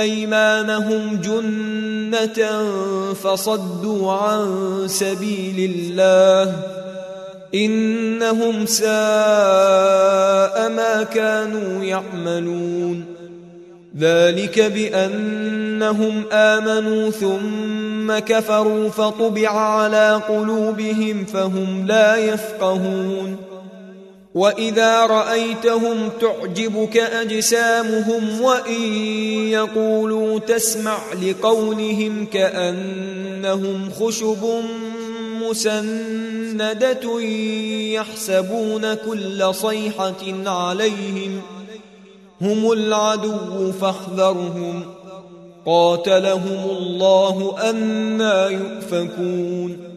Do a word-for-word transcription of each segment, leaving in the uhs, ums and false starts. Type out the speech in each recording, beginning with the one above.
أيمانهم جنة فصدوا عن سبيل الله إنهم ساء ما كانوا يعملون ذلك بأنهم آمنوا ثم كفروا فطبع على قلوبهم فهم لا يفقهون وإذا رأيتهم تعجبك أجسامهم وإن يقولوا تسمع لقولهم كأنهم خشب مسندة يحسبون كل صيحة عليهم هم العدو فاحذرهم قاتلهم الله أنى يؤفكون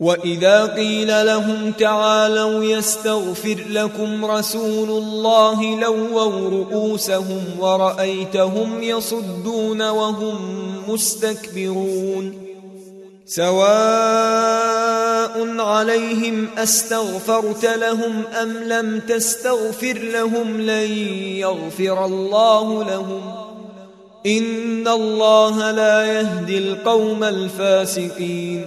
وإذا قيل لهم تعالوا يستغفر لكم رسول الله لووا رؤوسهم ورأيتهم يصدون وهم مستكبرون سواء عليهم أستغفرت لهم أم لم تستغفر لهم لن يغفر الله لهم إن الله لا يهدي القوم الفاسقين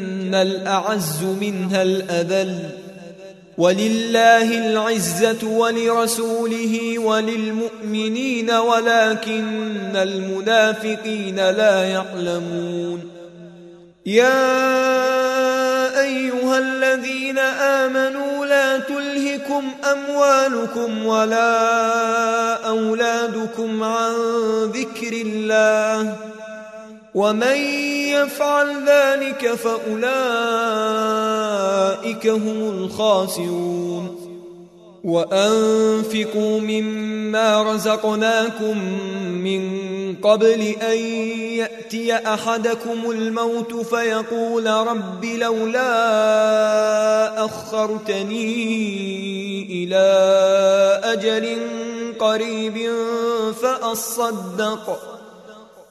الأعز منها الأذل ولله العزة ولرسوله وللمؤمنين ولكن المنافقين لا يعلمون يا أيها الذين آمنوا لا تلهكم أموالكم ولا أولادكم عن ذكر الله ومن يفعل ذلك فأولئك هم الخاسرون وأنفقوا مما رزقناكم من قبل أن يأتي أحدكم الموت فيقول رب لولا أخرتني إلى أجل قريب فأصدق